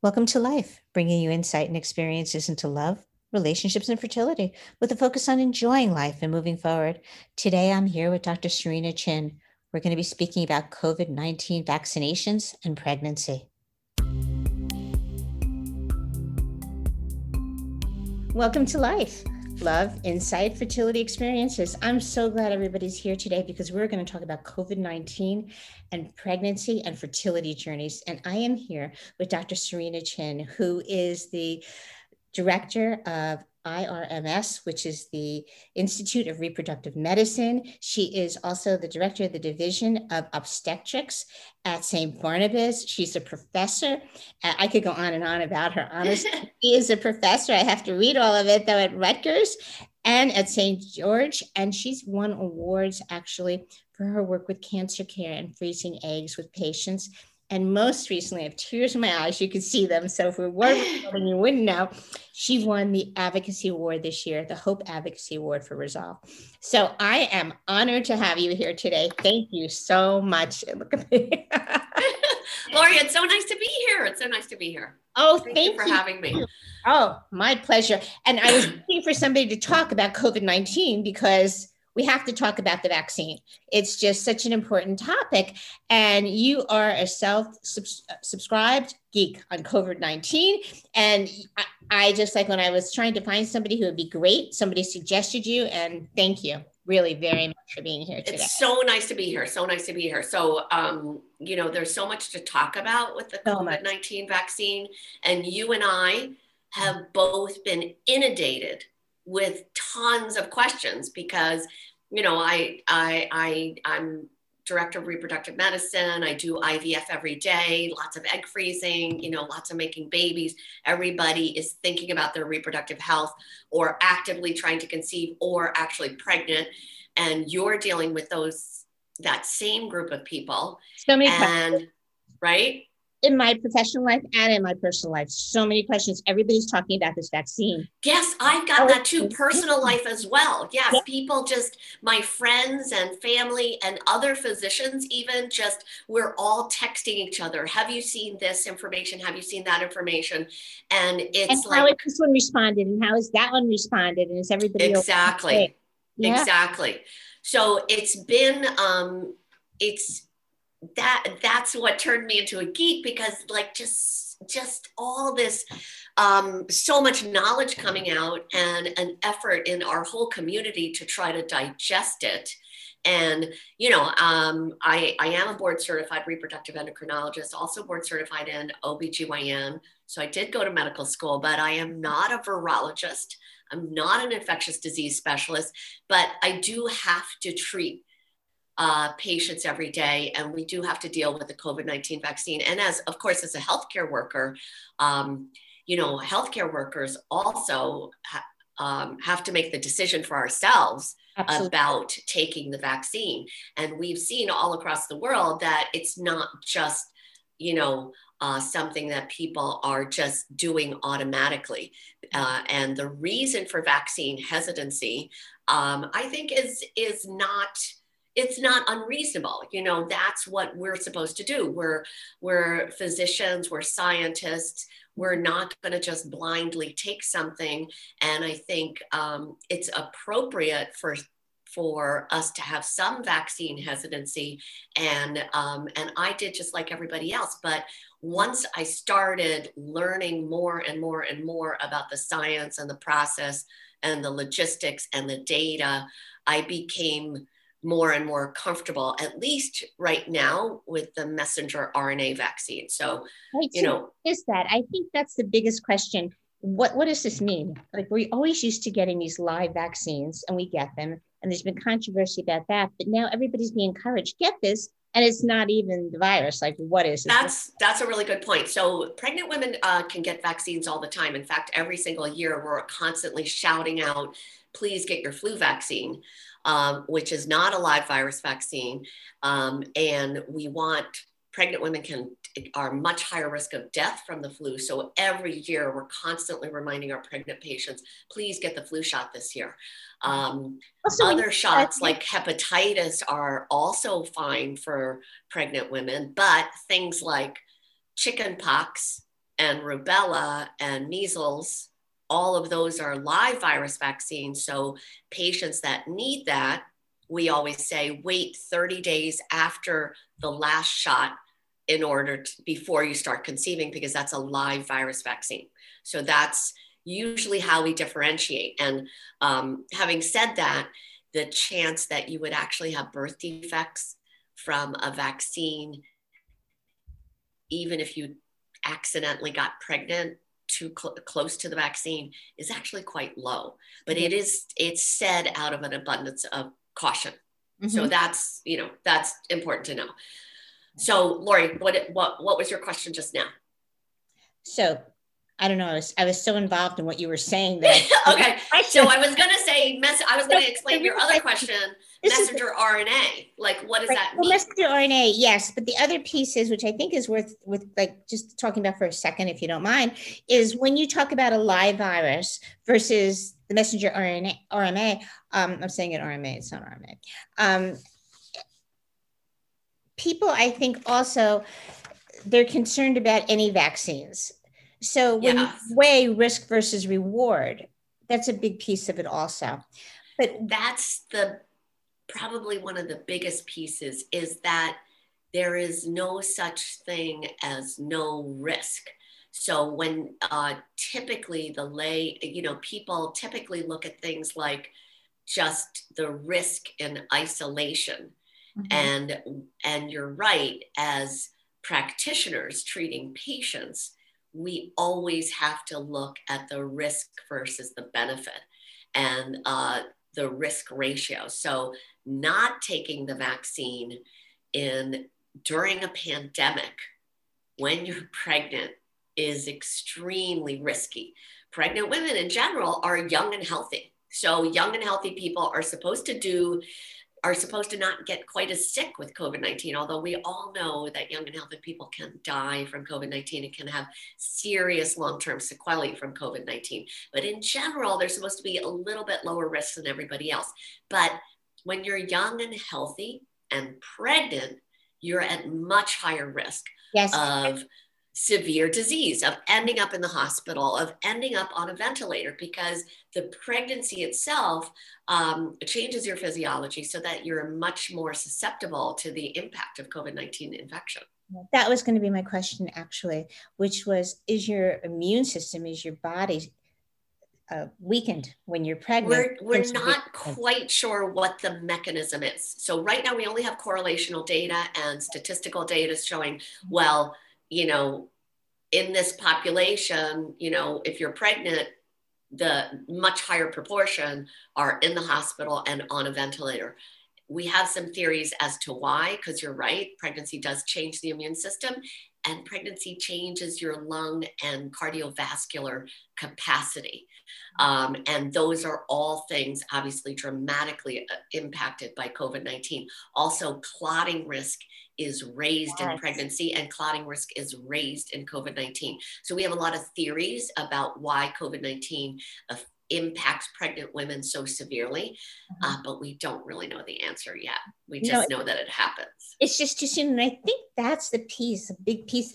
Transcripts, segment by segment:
Welcome to Life, bringing you insight and experiences into love, relationships, and fertility with a focus on enjoying life and moving forward. Today, I'm here with Dr. Serena Chen. We're going to be speaking about COVID-19 vaccinations and pregnancy. Welcome to Life, love, insight, fertility experiences. I'm so glad everybody's here today because we're going to talk about COVID-19 and pregnancy and fertility journeys. And I am here with Dr. Serena Chen, who is the director of IRMS, which is the Institute of Reproductive Medicine. She is also the director of the Division of Obstetrics at St. Barnabas. She's a professor. I could go on and on about her, honestly. She is a professor. I have to read all of it, though, at Rutgers and at St. George. And she's won awards, actually, for her work with cancer care and freezing eggs with patients. And most recently, I have tears in my eyes. You can see them. So if we were recording, you wouldn't know. She won the Advocacy Award this year, the Hope Advocacy Award for Resolve. So I am honored to have you here today. Thank you so much. And look at me. Lori, it's so nice to be here. It's so nice to be here. Oh, thank you for having me. Oh, my pleasure. And I was looking for somebody to talk about COVID-19 because we have to talk about the vaccine. It's just such an important topic. And you are a self-subscribed geek on COVID-19. And I just, like, when I was trying to find somebody who would be great, somebody suggested you, and thank you really very much for being here today. It's so nice to be here. So nice to be here. So, you know, there's so much to talk about with the COVID-19 vaccine. And you and I have both been inundated with tons of questions because, you know, I'm director of reproductive medicine. I do IVF every day, lots of egg freezing, you know, lots of making babies. Everybody is thinking about their reproductive health or actively trying to conceive or actually pregnant. And you're dealing with that same group of people. So many questions. Right? In my professional life and in my personal life, so many questions. Everybody's talking about this vaccine. Yes, I've got that too. Personal life as well. Yes, yeah. People just, my friends and family and other physicians, even just, we're all texting each other. Have you seen this information? Have you seen that information? And it's like, how is this one responded? And how is that one responded? And is everybody exactly? Yeah. Exactly. So it's been, that's what turned me into a geek because, like, just all this, so much knowledge coming out and an effort in our whole community to try to digest it. And, you know, I am a board certified reproductive endocrinologist, also board certified in OBGYN. So I did go to medical school, but I am not a virologist. I'm not an infectious disease specialist, but I do have to treat patients every day. And we do have to deal with the COVID-19 vaccine. And of course, as a healthcare worker, you know, healthcare workers also have to make the decision for ourselves. Absolutely. About taking the vaccine. And we've seen all across the world that it's not just, you know, something that people are just doing automatically. And the reason for vaccine hesitancy, I think is not, it's not unreasonable. You know, that's what we're supposed to do. We're physicians, we're scientists. We're not going to just blindly take something. And I think it's appropriate for us to have some vaccine hesitancy. And I did just like everybody else. But once I started learning more and more and more about the science and the process and the logistics and the data, I became more and more comfortable, at least right now, with the messenger RNA vaccine. So, right, you know, is that? I think that's the biggest question. What does this mean? Like, we're always used to getting these live vaccines, and we get them, and there's been controversy about that. But now everybody's being encouraged, get this, and it's not even the virus. Like, what is it? That's a really good point. So, pregnant women can get vaccines all the time. In fact, every single year, we're constantly shouting out, "Please get your flu vaccine." Which is not a live virus vaccine. And we want, pregnant women are much higher risk of death from the flu. So every year we're constantly reminding our pregnant patients, please get the flu shot this year. Other shots like hepatitis are also fine for pregnant women, but things like chicken pox and rubella and measles, all of those are live virus vaccines. So patients that need that, we always say, wait 30 days after the last shot in order to, before you start conceiving, because that's a live virus vaccine. So that's usually how we differentiate. And having said that, the chance that you would actually have birth defects from a vaccine, even if you accidentally got pregnant too close to the vaccine, is actually quite low. But mm-hmm. it's said out of an abundance of caution. Mm-hmm. So that's, you know, that's important to know. So Lori, what was your question just now? So I don't know. I was so involved in what you were saying that. Okay. So I was going to say, I was going to explain your other question, messenger RNA. Like, what does that mean? Messenger RNA, yes. But the other piece is, which I think is worth just talking about for a second, if you don't mind, is when you talk about a live virus versus the messenger RNA, I'm saying it RNA, it's not RNA. People, I think also, they're concerned about any vaccines. So when you weigh risk versus reward, that's a big piece of it also. But that's probably one of the biggest pieces, is that there is no such thing as no risk. So when typically people typically look at things like just the risk in isolation. Mm-hmm. And you're right, as practitioners treating patients, we always have to look at the risk versus the benefit and the risk ratio. So not taking the vaccine during a pandemic when you're pregnant is extremely risky. Pregnant women in general are young and healthy. So young and healthy people are supposed to not get quite as sick with COVID-19, although we all know that young and healthy people can die from COVID-19 and can have serious long-term sequelae from COVID-19. But in general, they're supposed to be a little bit lower risk than everybody else. But when you're young and healthy and pregnant, you're at much higher risk of severe disease, of ending up in the hospital, of ending up on a ventilator, because the pregnancy itself changes your physiology so that you're much more susceptible to the impact of COVID-19 infection. That was going to be my question, actually, which was, is your body weakened when you're pregnant? We're not quite sure what the mechanism is. So right now we only have correlational data and statistical data showing, well, you know, in this population, you know, if you're pregnant, the much higher proportion are in the hospital and on a ventilator. We have some theories as to why, because you're right, pregnancy does change the immune system, and pregnancy changes your lung and cardiovascular capacity. And those are all things obviously dramatically impacted by COVID-19. Also, clotting risk is raised in pregnancy, and clotting risk is raised in COVID-19. So we have a lot of theories about why COVID-19 impacts pregnant women so severely, but we don't really know the answer yet. We just know that it happens. It's just too soon. And I think that's the big piece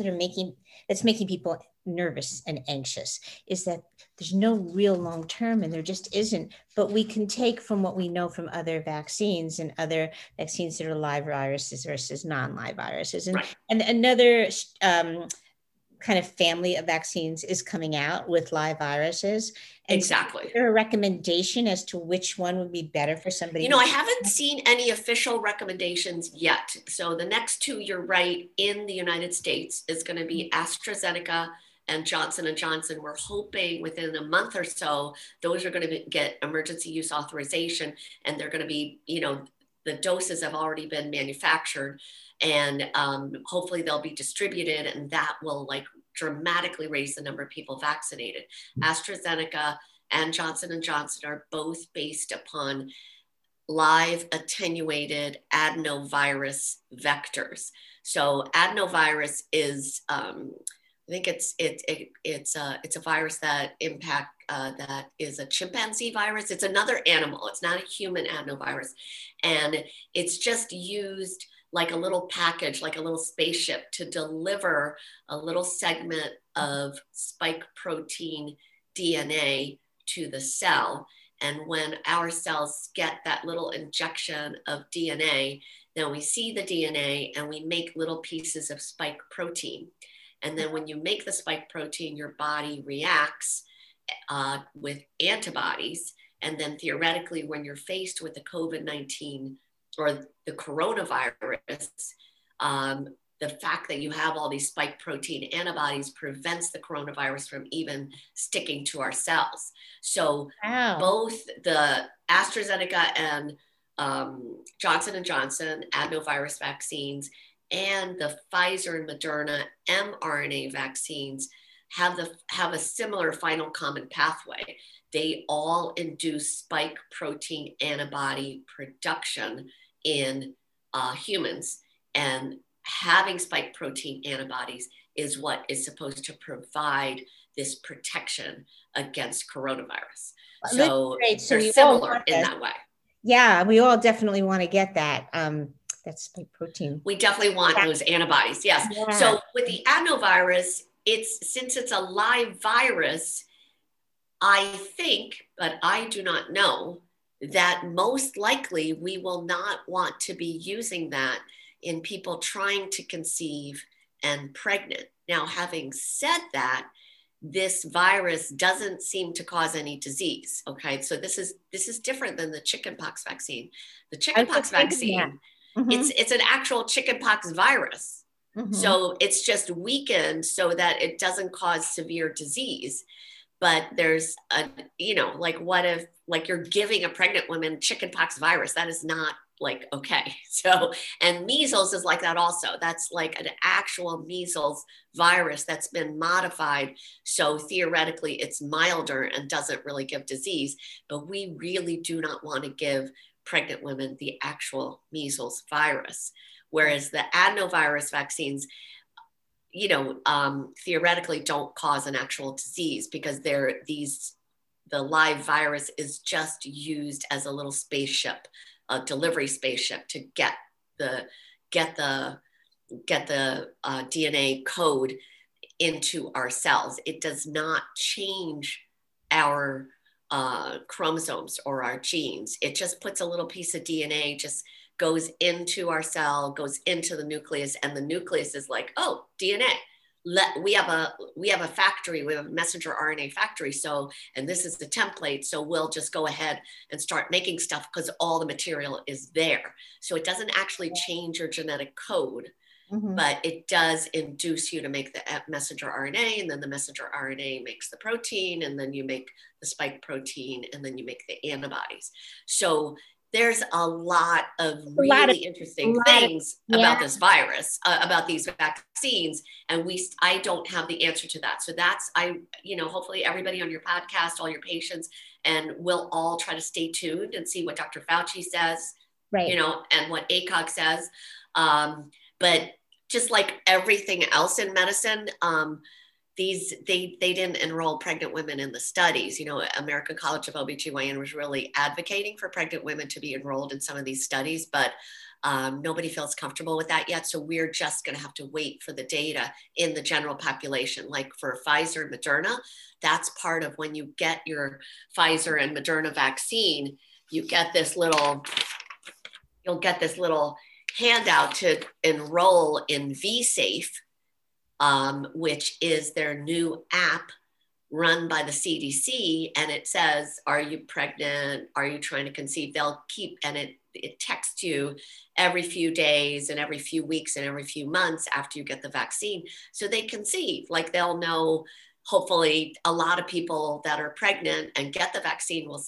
that's making people nervous and anxious, is that there's no real long-term, and there just isn't, but we can take from what we know from other vaccines and other vaccines that are live viruses versus non-live viruses. And, and another kind of family of vaccines is coming out with live viruses. And exactly. Is there a recommendation as to which one would be better for somebody? You know, I haven't seen any official recommendations yet. So the next two, you're right, in the United States is going to be AstraZeneca and Johnson & Johnson. We're hoping within a month or so, those are going to get emergency use authorization, and they're going to be, you know, the doses have already been manufactured, and hopefully they'll be distributed, and that will dramatically raise the number of people vaccinated. AstraZeneca and Johnson & Johnson are both based upon live attenuated adenovirus vectors. So adenovirus is, I think it's a virus that is a chimpanzee virus. It's another animal. It's not a human adenovirus. And it's just used like a little package, like a little spaceship, to deliver a little segment of spike protein DNA to the cell. And when our cells get that little injection of DNA, then we see the DNA and we make little pieces of spike protein. And then when you make the spike protein, your body reacts with antibodies. And then theoretically, when you're faced with the COVID-19 or the coronavirus, the fact that you have all these spike protein antibodies prevents the coronavirus from even sticking to our cells. So wow. Both the AstraZeneca and Johnson & Johnson adenovirus vaccines and the Pfizer and Moderna mRNA vaccines have a similar final common pathway. They all induce spike protein antibody production in humans, and having spike protein antibodies is what is supposed to provide this protection against coronavirus. So they're similar in that way. Yeah, we all definitely want to get that. That's spike protein. We definitely want those antibodies, yes. Yeah. So with the adenovirus, since it's a live virus, I think, but I do not know, that most likely we will not want to be using that in people trying to conceive and pregnant. Now, having said that, this virus doesn't seem to cause any disease, okay? So this is different than the chickenpox vaccine. The chickenpox vaccine, mm-hmm. it's an actual chickenpox virus. Mm-hmm. So it's just weakened so that it doesn't cause severe disease. But there's what if you're giving a pregnant woman chickenpox virus? That is not okay. So, and measles is like that also. That's like an actual measles virus that's been modified. So theoretically it's milder and doesn't really give disease, but we really do not want to give pregnant women the actual measles virus. Whereas the adenovirus vaccines, theoretically don't cause an actual disease because the live virus is just used as a little spaceship, a delivery spaceship to get the DNA code into our cells. It does not change our chromosomes or our genes. It just puts a little piece of DNA, just goes into our cell, goes into the nucleus, and the nucleus is like, oh, DNA. We have a factory, we have a messenger RNA factory. So, and this is the template. So we'll just go ahead and start making stuff because all the material is there. So it doesn't actually change your genetic code, mm-hmm. but it does induce you to make the messenger RNA, and then the messenger RNA makes the protein, and then you make the spike protein, and then you make the antibodies. So there's a lot of really interesting things about this virus, about these vaccines. And I don't have the answer to that. So hopefully everybody on your podcast, all your patients, and we'll all try to stay tuned and see what Dr. Fauci says, right. And what ACOG says. But just like everything else in medicine, they didn't enroll pregnant women in the studies. American College of OBGYN was really advocating for pregnant women to be enrolled in some of these studies, but nobody feels comfortable with that yet. So we're just going to have to wait for the data in the general population. Like for Pfizer and Moderna, that's part of when you get your Pfizer and Moderna vaccine, you'll get this little handout to enroll in V-safe, which is their new app run by the CDC. And it says, are you pregnant? Are you trying to conceive? And it texts you every few days and every few weeks and every few months after you get the vaccine. So they can see, they'll know, hopefully a lot of people that are pregnant and get the vaccine will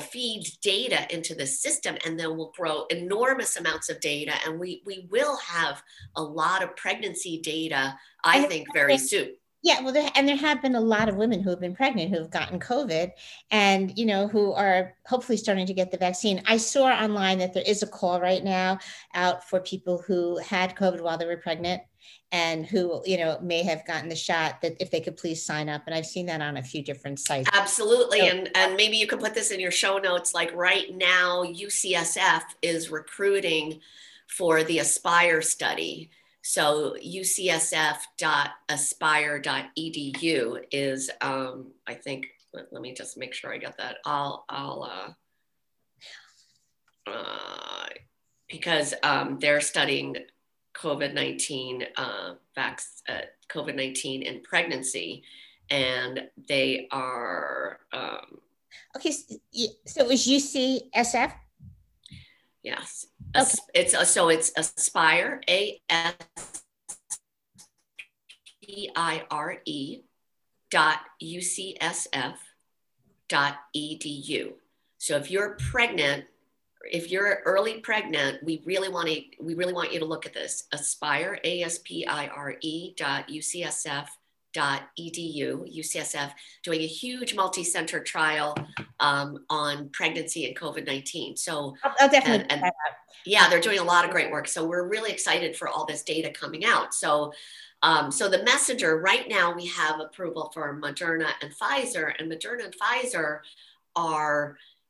feed data into the system, and then we'll grow enormous amounts of data. And we will have a lot of pregnancy data, I think, very soon. Yeah, well, there have been a lot of women who have been pregnant who've gotten COVID and, who are hopefully starting to get the vaccine. I saw online that there is a call right now out for people who had COVID while they were pregnant and who, may have gotten the shot, that if they could please sign up. And I've seen that on a few different sites. Absolutely. So, and maybe you can put this in your show notes. Right now, UCSF is recruiting for the Aspire study. So ucsf.aspire.edu is, I think, let me just make sure I got that. Because they're studying COVID-19 COVID-19 in pregnancy, and they are. Okay, so it was UCSF? Yes. Okay. So it's Aspire, ASPIRE.UCSF.edu. So if you're pregnant, if you're early pregnant, we really want you to look at this. Aspire, ASPIRE.UCSF.edu. UCSF doing a huge multi-center trial on pregnancy and COVID-19. So I'll definitely check that out. Yeah, they're doing a lot of great work. So we're really excited for all this data coming out. So, so the messenger right now, we have approval for Moderna and Pfizer, and Moderna and Pfizer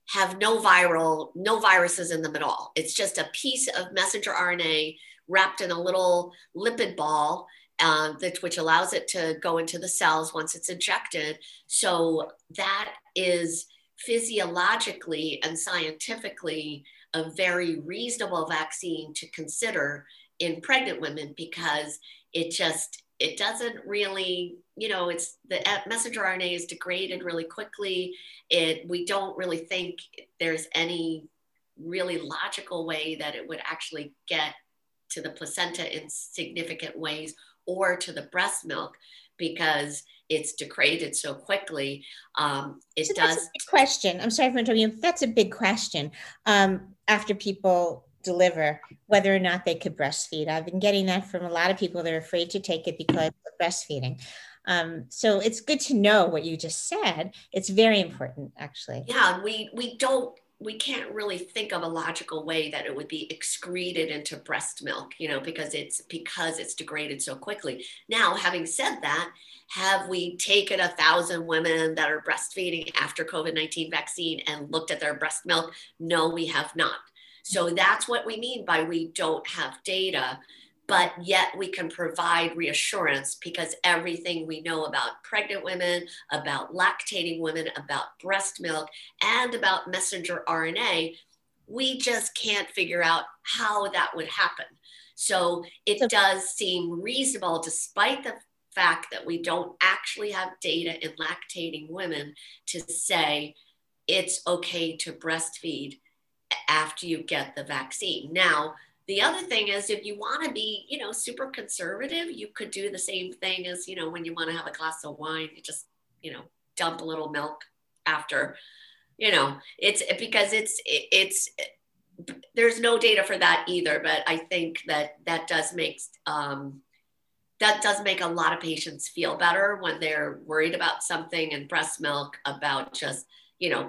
have no viruses in them at all. It's just a piece of messenger RNA wrapped in a little lipid ball, which allows it to go into the cells once it's injected. So that is physiologically and scientifically a very reasonable vaccine to consider in pregnant women, because it doesn't really, it's the messenger RNA is degraded really quickly. We don't really think there's any really logical way that it would actually get to the placenta in significant ways, or to the breast milk, because it's degraded so quickly. That's a big question. I'm sorry for interrupting you. That's a big question. After people deliver, whether or not they could breastfeed. I've been getting that from a lot of people that are afraid to take it because of breastfeeding. So it's good to know what you just said. It's very important, actually. Yeah, we can't really think of a logical way that it would be excreted into breast milk, because it's degraded so quickly. Now, having said that, have we taken 1,000 women that are breastfeeding after COVID-19 vaccine and looked at their breast milk? No, we have not. So that's what we mean by we don't have data, but yet we can provide reassurance, because everything we know about pregnant women, about lactating women, about breast milk, and about messenger RNA, we just can't figure out how that would happen. So it does seem reasonable, despite the fact that we don't actually have data in lactating women, to say it's okay to breastfeed after you get the vaccine. Now, the other thing is, if you want to be, super conservative, you could do the same thing as, when you want to have a glass of wine, you just, dump a little milk after, there's no data for that either. But I think that does make, a lot of patients feel better when they're worried about something, and breast milk, about just,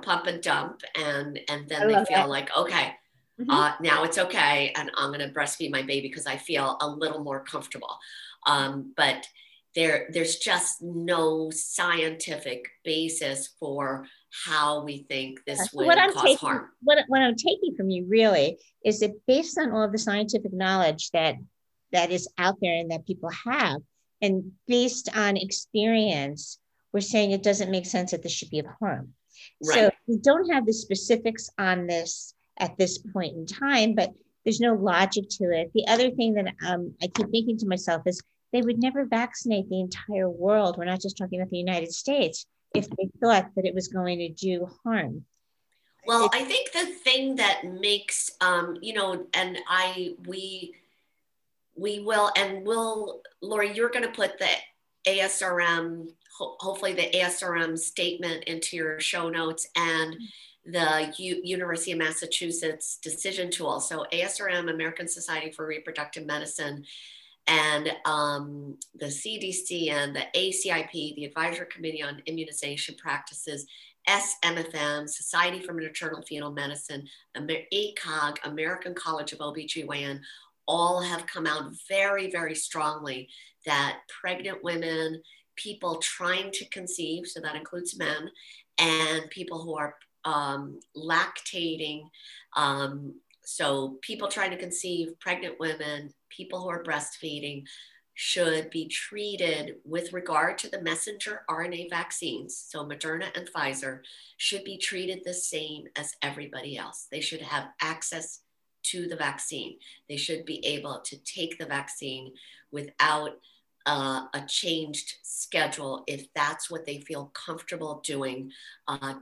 pump and dump, and then they feel like, okay, now it's okay, and I'm going to breastfeed my baby because I feel a little more comfortable. But there's just no scientific basis for how we think this would cause harm. What I'm taking from you really is that, based on all of the scientific knowledge that is out there and that people have, and based on experience, we're saying it doesn't make sense that this should be of harm. Right. So we don't have the specifics on this at this point in time, but there's no logic to it. The other thing that I keep thinking to myself is, they would never vaccinate the entire world. We're not just talking about the United States, if they thought that it was going to do harm. Well, I think the thing that makes, Lori, you're going to put the ASRM, hopefully the ASRM statement, into your show notes, and the University of Massachusetts decision tool. So ASRM, American Society for Reproductive Medicine, and the CDC and the ACIP, the Advisory Committee on Immunization Practices, SMFM, Society for Maternal Fetal Medicine, ACOG, American College of OBGYN, all have come out very, very strongly that pregnant women, people trying to conceive, so that includes men, and people who are lactating, So people trying to conceive, pregnant women, people who are breastfeeding should be treated with regard to the messenger RNA vaccines. So Moderna and Pfizer should be treated the same as everybody else. They should have access to the vaccine. They should be able to take the vaccine without a changed schedule if that's what they feel comfortable doing,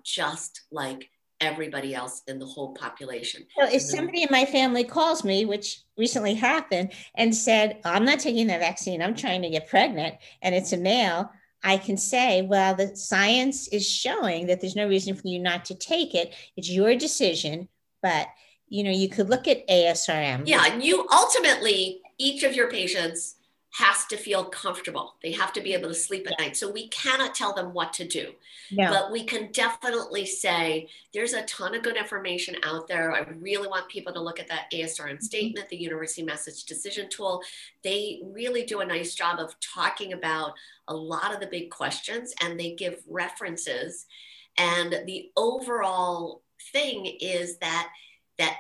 just like everybody else in the whole population. Well, if somebody in my family calls me, which recently happened, and said, I'm not taking the vaccine, I'm trying to get pregnant, and it's a male, I can say, well, the science is showing that there's no reason for you not to take it. It's your decision, but you know, you could look at ASRM. Yeah, and you ultimately, each of your patients has to feel comfortable. They have to be able to sleep at night. So we cannot tell them what to do, but we can definitely say there's a ton of good information out there. I really want people to look at that ASRM statement, the University Message Decision Tool. They really do a nice job of talking about a lot of the big questions, and they give references. And the overall thing is that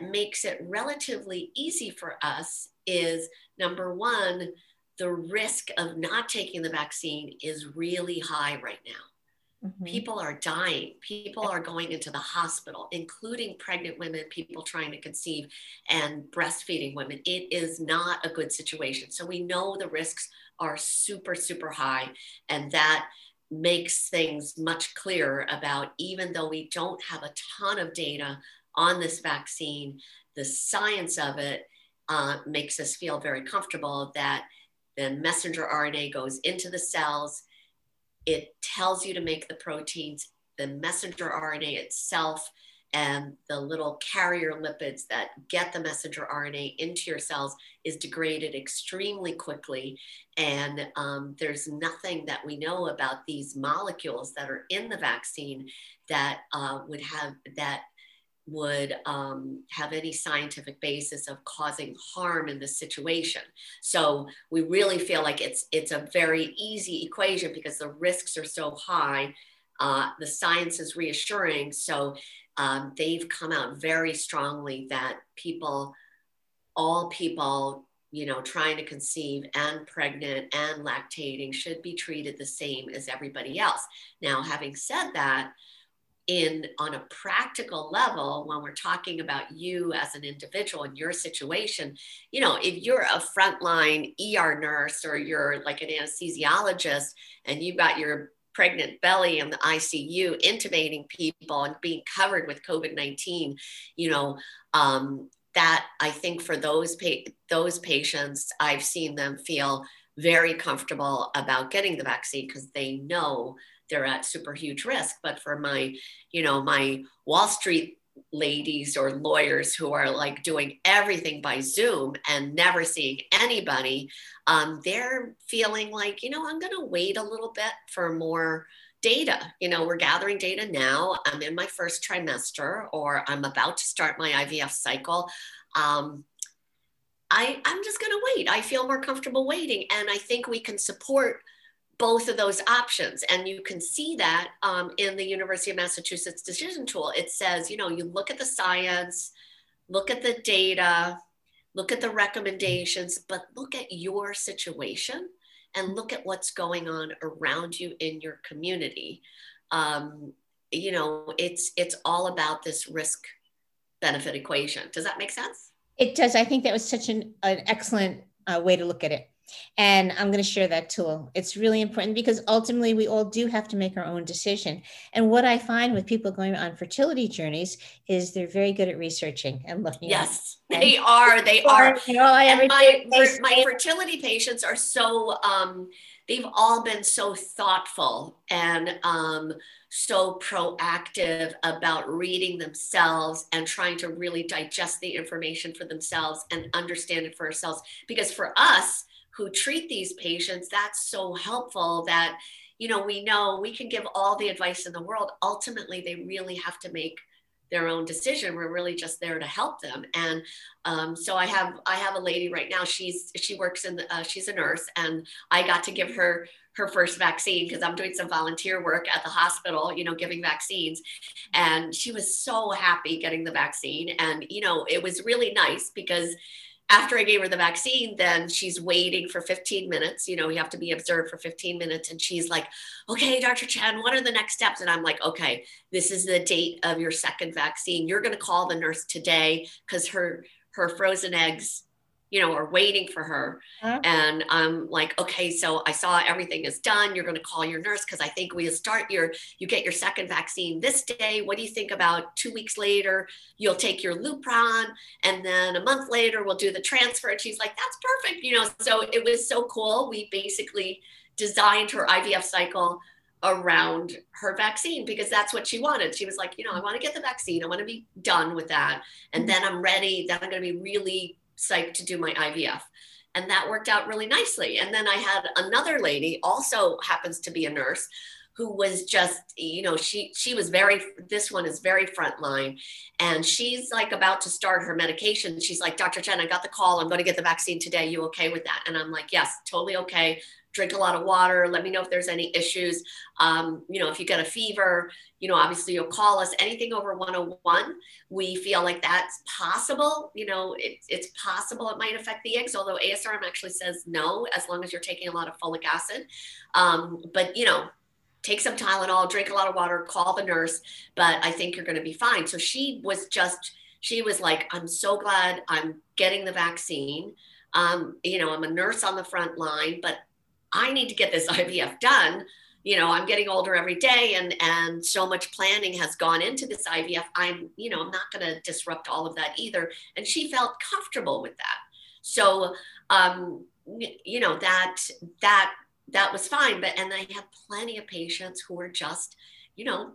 makes it relatively easy for us is, number one, the risk of not taking the vaccine is really high right now. Mm-hmm. People are dying. People are going into the hospital, including pregnant women, people trying to conceive, and breastfeeding women. It is not a good situation. So we know the risks are super, super high, and that makes things much clearer about, even though we don't have a ton of data on this vaccine, the science of it makes us feel very comfortable that the messenger RNA goes into the cells. It tells you to make the proteins, the messenger RNA itself, and the little carrier lipids that get the messenger RNA into your cells is degraded extremely quickly. And there's nothing that we know about these molecules that are in the vaccine that would have any scientific basis of causing harm in this situation. So we really feel like it's a very easy equation because the risks are so high. The science is reassuring. So they've come out very strongly that all people, you know, trying to conceive and pregnant and lactating should be treated the same as everybody else. Now, having said that, on a practical level, when we're talking about you as an individual and your situation, you know, if you're a frontline ER nurse or you're like an anesthesiologist and you've got your pregnant belly in the ICU intubating people and being covered with COVID-19, you know, that I think for those patients, I've seen them feel very comfortable about getting the vaccine because they know they're at super huge risk. But for my, you know, my Wall Street ladies or lawyers who are like doing everything by Zoom and never seeing anybody, they're feeling like, you know, I'm going to wait a little bit for more data. You know, we're gathering data now. I'm in my first trimester, or I'm about to start my IVF cycle. I'm just going to wait. I feel more comfortable waiting. And I think we can support both of those options. And you can see that in the University of Massachusetts Decision Tool. It says, you know, you look at the science, look at the data, look at the recommendations, but look at your situation and look at what's going on around you in your community. You know, it's all about this risk benefit equation. Does that make sense? It does. I think that was such an excellent way to look at it. And I'm going to share that tool. It's really important because ultimately we all do have to make our own decision. And what I find with people going on fertility journeys is they're very good at researching and looking. Yes, they are. They are. You know, and my fertility patients are so, they've all been so thoughtful and so proactive about reading themselves and trying to really digest the information for themselves and understand it for ourselves. Because for us, who treat these patients, that's so helpful that, you know we can give all the advice in the world. Ultimately, they really have to make their own decision. We're really just there to help them. And so I have a lady right now. She works in she's a nurse, and I got to give her her first vaccine, because I'm doing some volunteer work at the hospital, you know, giving vaccines. And she was so happy getting the vaccine. And, you know, it was really nice because after I gave her the vaccine, then she's waiting for 15 minutes. You know, you have to be observed for 15 minutes. And she's like, okay, Dr. Chen, what are the next steps? And I'm like, okay, this is the date of your second vaccine. You're going to call the nurse today because her frozen eggs, you know, are waiting for her. Okay. And I'm like, okay, so I saw everything is done. You're going to call your nurse because I think we'll start you get your second vaccine this day. What do you think about 2 weeks later? You'll take your Lupron and then a month later we'll do the transfer. And she's like, that's perfect. You know, so it was so cool. We basically designed her IVF cycle around her vaccine because that's what she wanted. She was like, you know, I want to get the vaccine. I want to be done with that. And then I'm ready. Then I'm going to be really psyched to do my IVF. And that worked out really nicely. And then I had another lady, also happens to be a nurse, who was just, you know, she was very, this one is very frontline. And she's like about to start her medication. She's like, Dr. Chen, I got the call. I'm going to get the vaccine today. You okay with that? And I'm like, yes, totally okay. Drink a lot of water. Let me know if there's any issues. You know, if you get a fever, you know, obviously you'll call us. Anything over 101, we feel like that's possible. You know, it's possible it might affect the eggs, although ASRM actually says no, as long as you're taking a lot of folic acid. But, you know, take some Tylenol, drink a lot of water, call the nurse, but I think you're going to be fine. So she was like, I'm so glad I'm getting the vaccine. You know, I'm a nurse on the front line, but I need to get this IVF done. You know, I'm getting older every day and so much planning has gone into this IVF. I'm not going to disrupt all of that either. And she felt comfortable with that. So, you know, that was fine. But, and I had plenty of patients who were just, you know,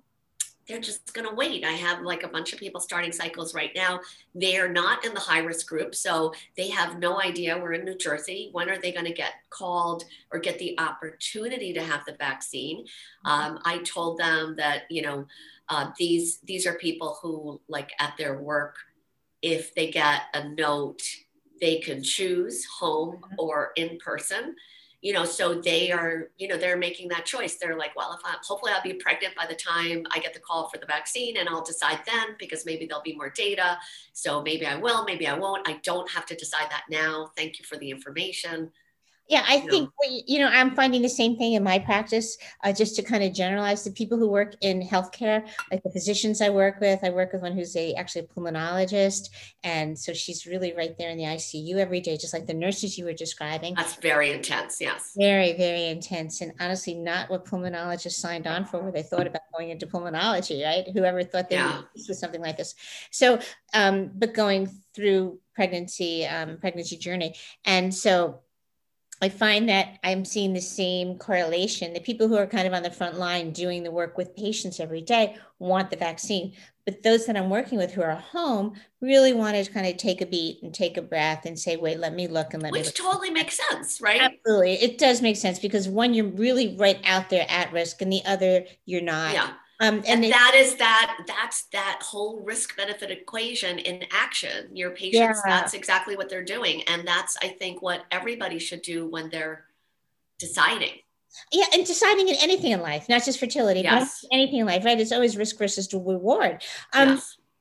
they're just going to wait. I have like a bunch of people starting cycles right now. They're not in the high risk group. So they have no idea. We're in New Jersey. When are they going to get called or get the opportunity to have the vaccine? I told them that, you know, these are people who like at their work, if they get a note, they can choose home or in person. You know, so they are, you know, they're making that choice. They're like, well, hopefully I'll be pregnant by the time I get the call for the vaccine and I'll decide then because maybe there'll be more data. So maybe I will, maybe I won't. I don't have to decide that now. Thank you for the information. Yeah, I think, you know, I'm finding the same thing in my practice, just to kind of generalize the people who work in healthcare, like the physicians I work with one who's actually a pulmonologist. And so she's really right there in the ICU every day, just like the nurses you were describing. That's very intense, yes. Very, very intense. And honestly, not what pulmonologists signed on for when they thought about going into pulmonology, right? Whoever thought they would be with something like this. So, but going through pregnancy journey. And so, I find that I'm seeing the same correlation. The people who are kind of on the front line doing the work with patients every day want the vaccine, but those that I'm working with who are home really want to kind of take a beat and take a breath and say, wait, let me look and let me look. Which totally makes sense, right? Absolutely. It does make sense because one, you're really right out there at risk and the other, you're not. Yeah. And that's that whole risk benefit equation in action, your patients, that's exactly what they're doing. And that's, I think, what everybody should do when they're deciding. Yeah. And deciding in anything in life, not just fertility, but anything in life, right? It's always risk versus reward.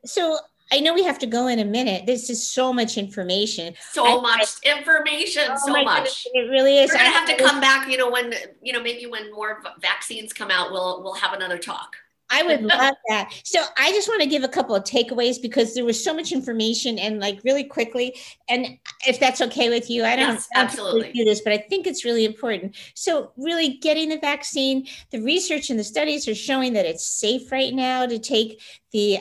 So I know we have to go in a minute. This is so much information. So much information. It really is. We're going to have to come back, you know, when, you know, maybe when more vaccines come out, we'll have another talk. I would love that. So I just want to give a couple of takeaways because there was so much information and like really quickly, and if that's okay with you, I don't absolutely do this, but I think it's really important. So really getting the vaccine, the research and the studies are showing that it's safe right now to take the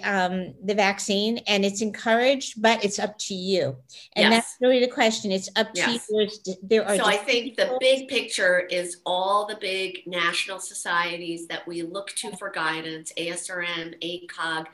vaccine and it's encouraged, but it's up to you. And that's really the question. It's up to you. So I think the big picture is all the big national societies that we look to for guidance, ASRM, ACOG,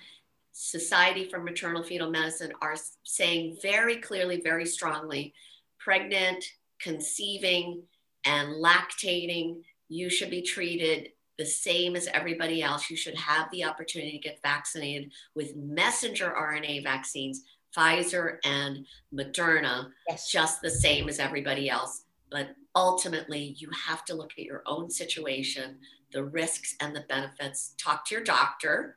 Society for Maternal Fetal Medicine, are saying very clearly, very strongly, pregnant, conceiving, and lactating, you should be treated the same as everybody else. You should have the opportunity to get vaccinated with messenger RNA vaccines, Pfizer and Moderna, just the same as everybody else. But ultimately, you have to look at your own situation, the risks and the benefits, talk to your doctor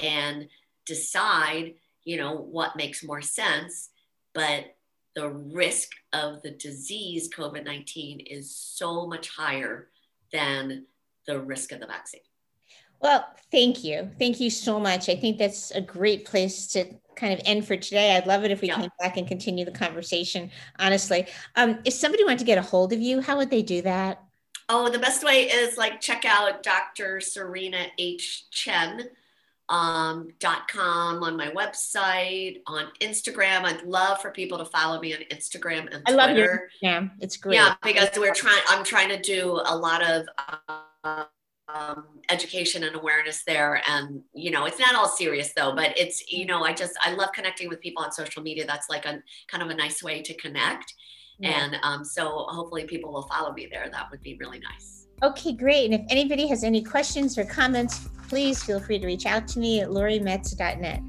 and decide, you know, what makes more sense. But the risk of the disease COVID-19 is so much higher than the risk of the vaccine. Well, thank you. Thank you so much. I think that's a great place to kind of end for today. I'd love it if we came back and continue the conversation, honestly. If somebody wanted to get a hold of you, how would they do that? Oh, the best way is like check out Dr. Serena H. Chen. .com on my website, on Instagram. I'd love for people to follow me on Instagram and Twitter. I love your Instagram. It's great. Yeah, because I'm trying to do a lot of education and awareness there. And, you know, it's not all serious though, but it's, you know, I love connecting with people on social media. That's like a kind of a nice way to connect. Yeah. And so hopefully people will follow me there. That would be really nice. Okay, great. And if anybody has any questions or comments, please feel free to reach out to me at lauriemetz.net.